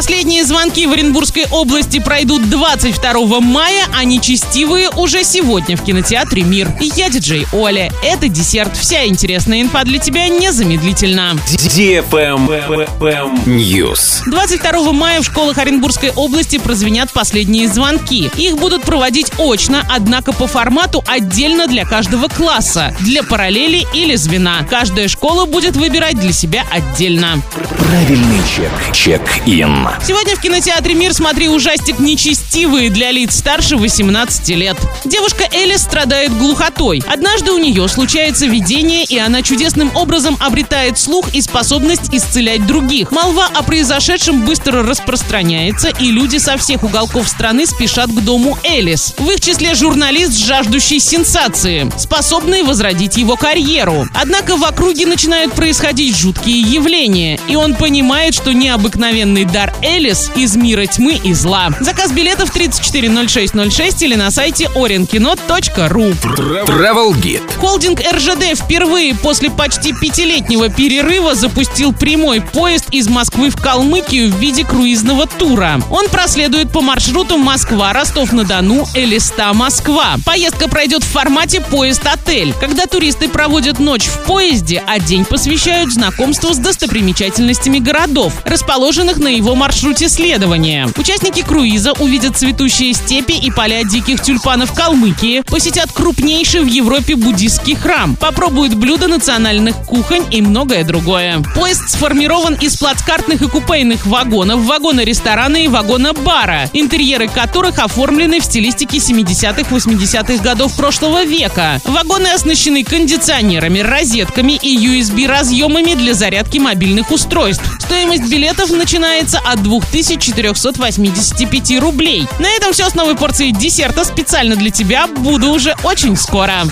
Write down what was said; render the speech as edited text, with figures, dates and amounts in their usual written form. Последние звонки в Оренбургской области пройдут 22 мая, а нечестивые уже сегодня в кинотеатре «Мир». И я диджей Оля. Это десерт. Вся интересная инфа для тебя незамедлительно. 22 мая в школах Оренбургской области прозвенят последние звонки. Их будут проводить очно, однако по формату отдельно для каждого класса, для параллели или звена. Каждая школа будет выбирать для себя отдельно. Правильный чек. Чек-ин. Сегодня в кинотеатре «Мир» смотри ужастик «Нечестивые» для лиц старше 18 лет. Девушка Элис страдает глухотой. Однажды у нее случается видение, и она чудесным образом обретает слух и способность исцелять других. Молва о произошедшем быстро распространяется, и люди со всех уголков страны спешат к дому Элис. В их числе журналист, жаждущий сенсации, способный возродить его карьеру. Однако в округе начинают происходить жуткие явления, и он понимает, что необыкновенный дар Элис из «Мира тьмы и зла». Заказ билетов 340606 или на сайте orenkino.ru. Travelgate Холдинг РЖД впервые после почти пятилетнего перерыва запустил прямой поезд из Москвы в Калмыкию в виде круизного тура. Он проследует по маршруту Москва, Ростов-на-Дону, Элиста, Москва. Поездка пройдет в формате «Поезд-отель», когда туристы проводят ночь в поезде, а день посвящают знакомству с достопримечательностями городов, расположенных на его маршруте следования. Участники круиза увидят цветущие степи и поля диких тюльпанов Калмыкии, посетят крупнейший в Европе буддийский храм, попробуют блюда национальных кухонь и многое другое. Поезд сформирован из плацкартных и купейных вагонов, вагона-ресторана и вагона-бара, интерьеры которых оформлены в стилистике 70-80-х годов прошлого века. Вагоны оснащены кондиционерами, розетками и USB-разъемами для зарядки мобильных устройств. Стоимость билетов начинается от 2485 рублей. На этом все с новой порцией десерта специально для тебя. Буду уже очень скоро.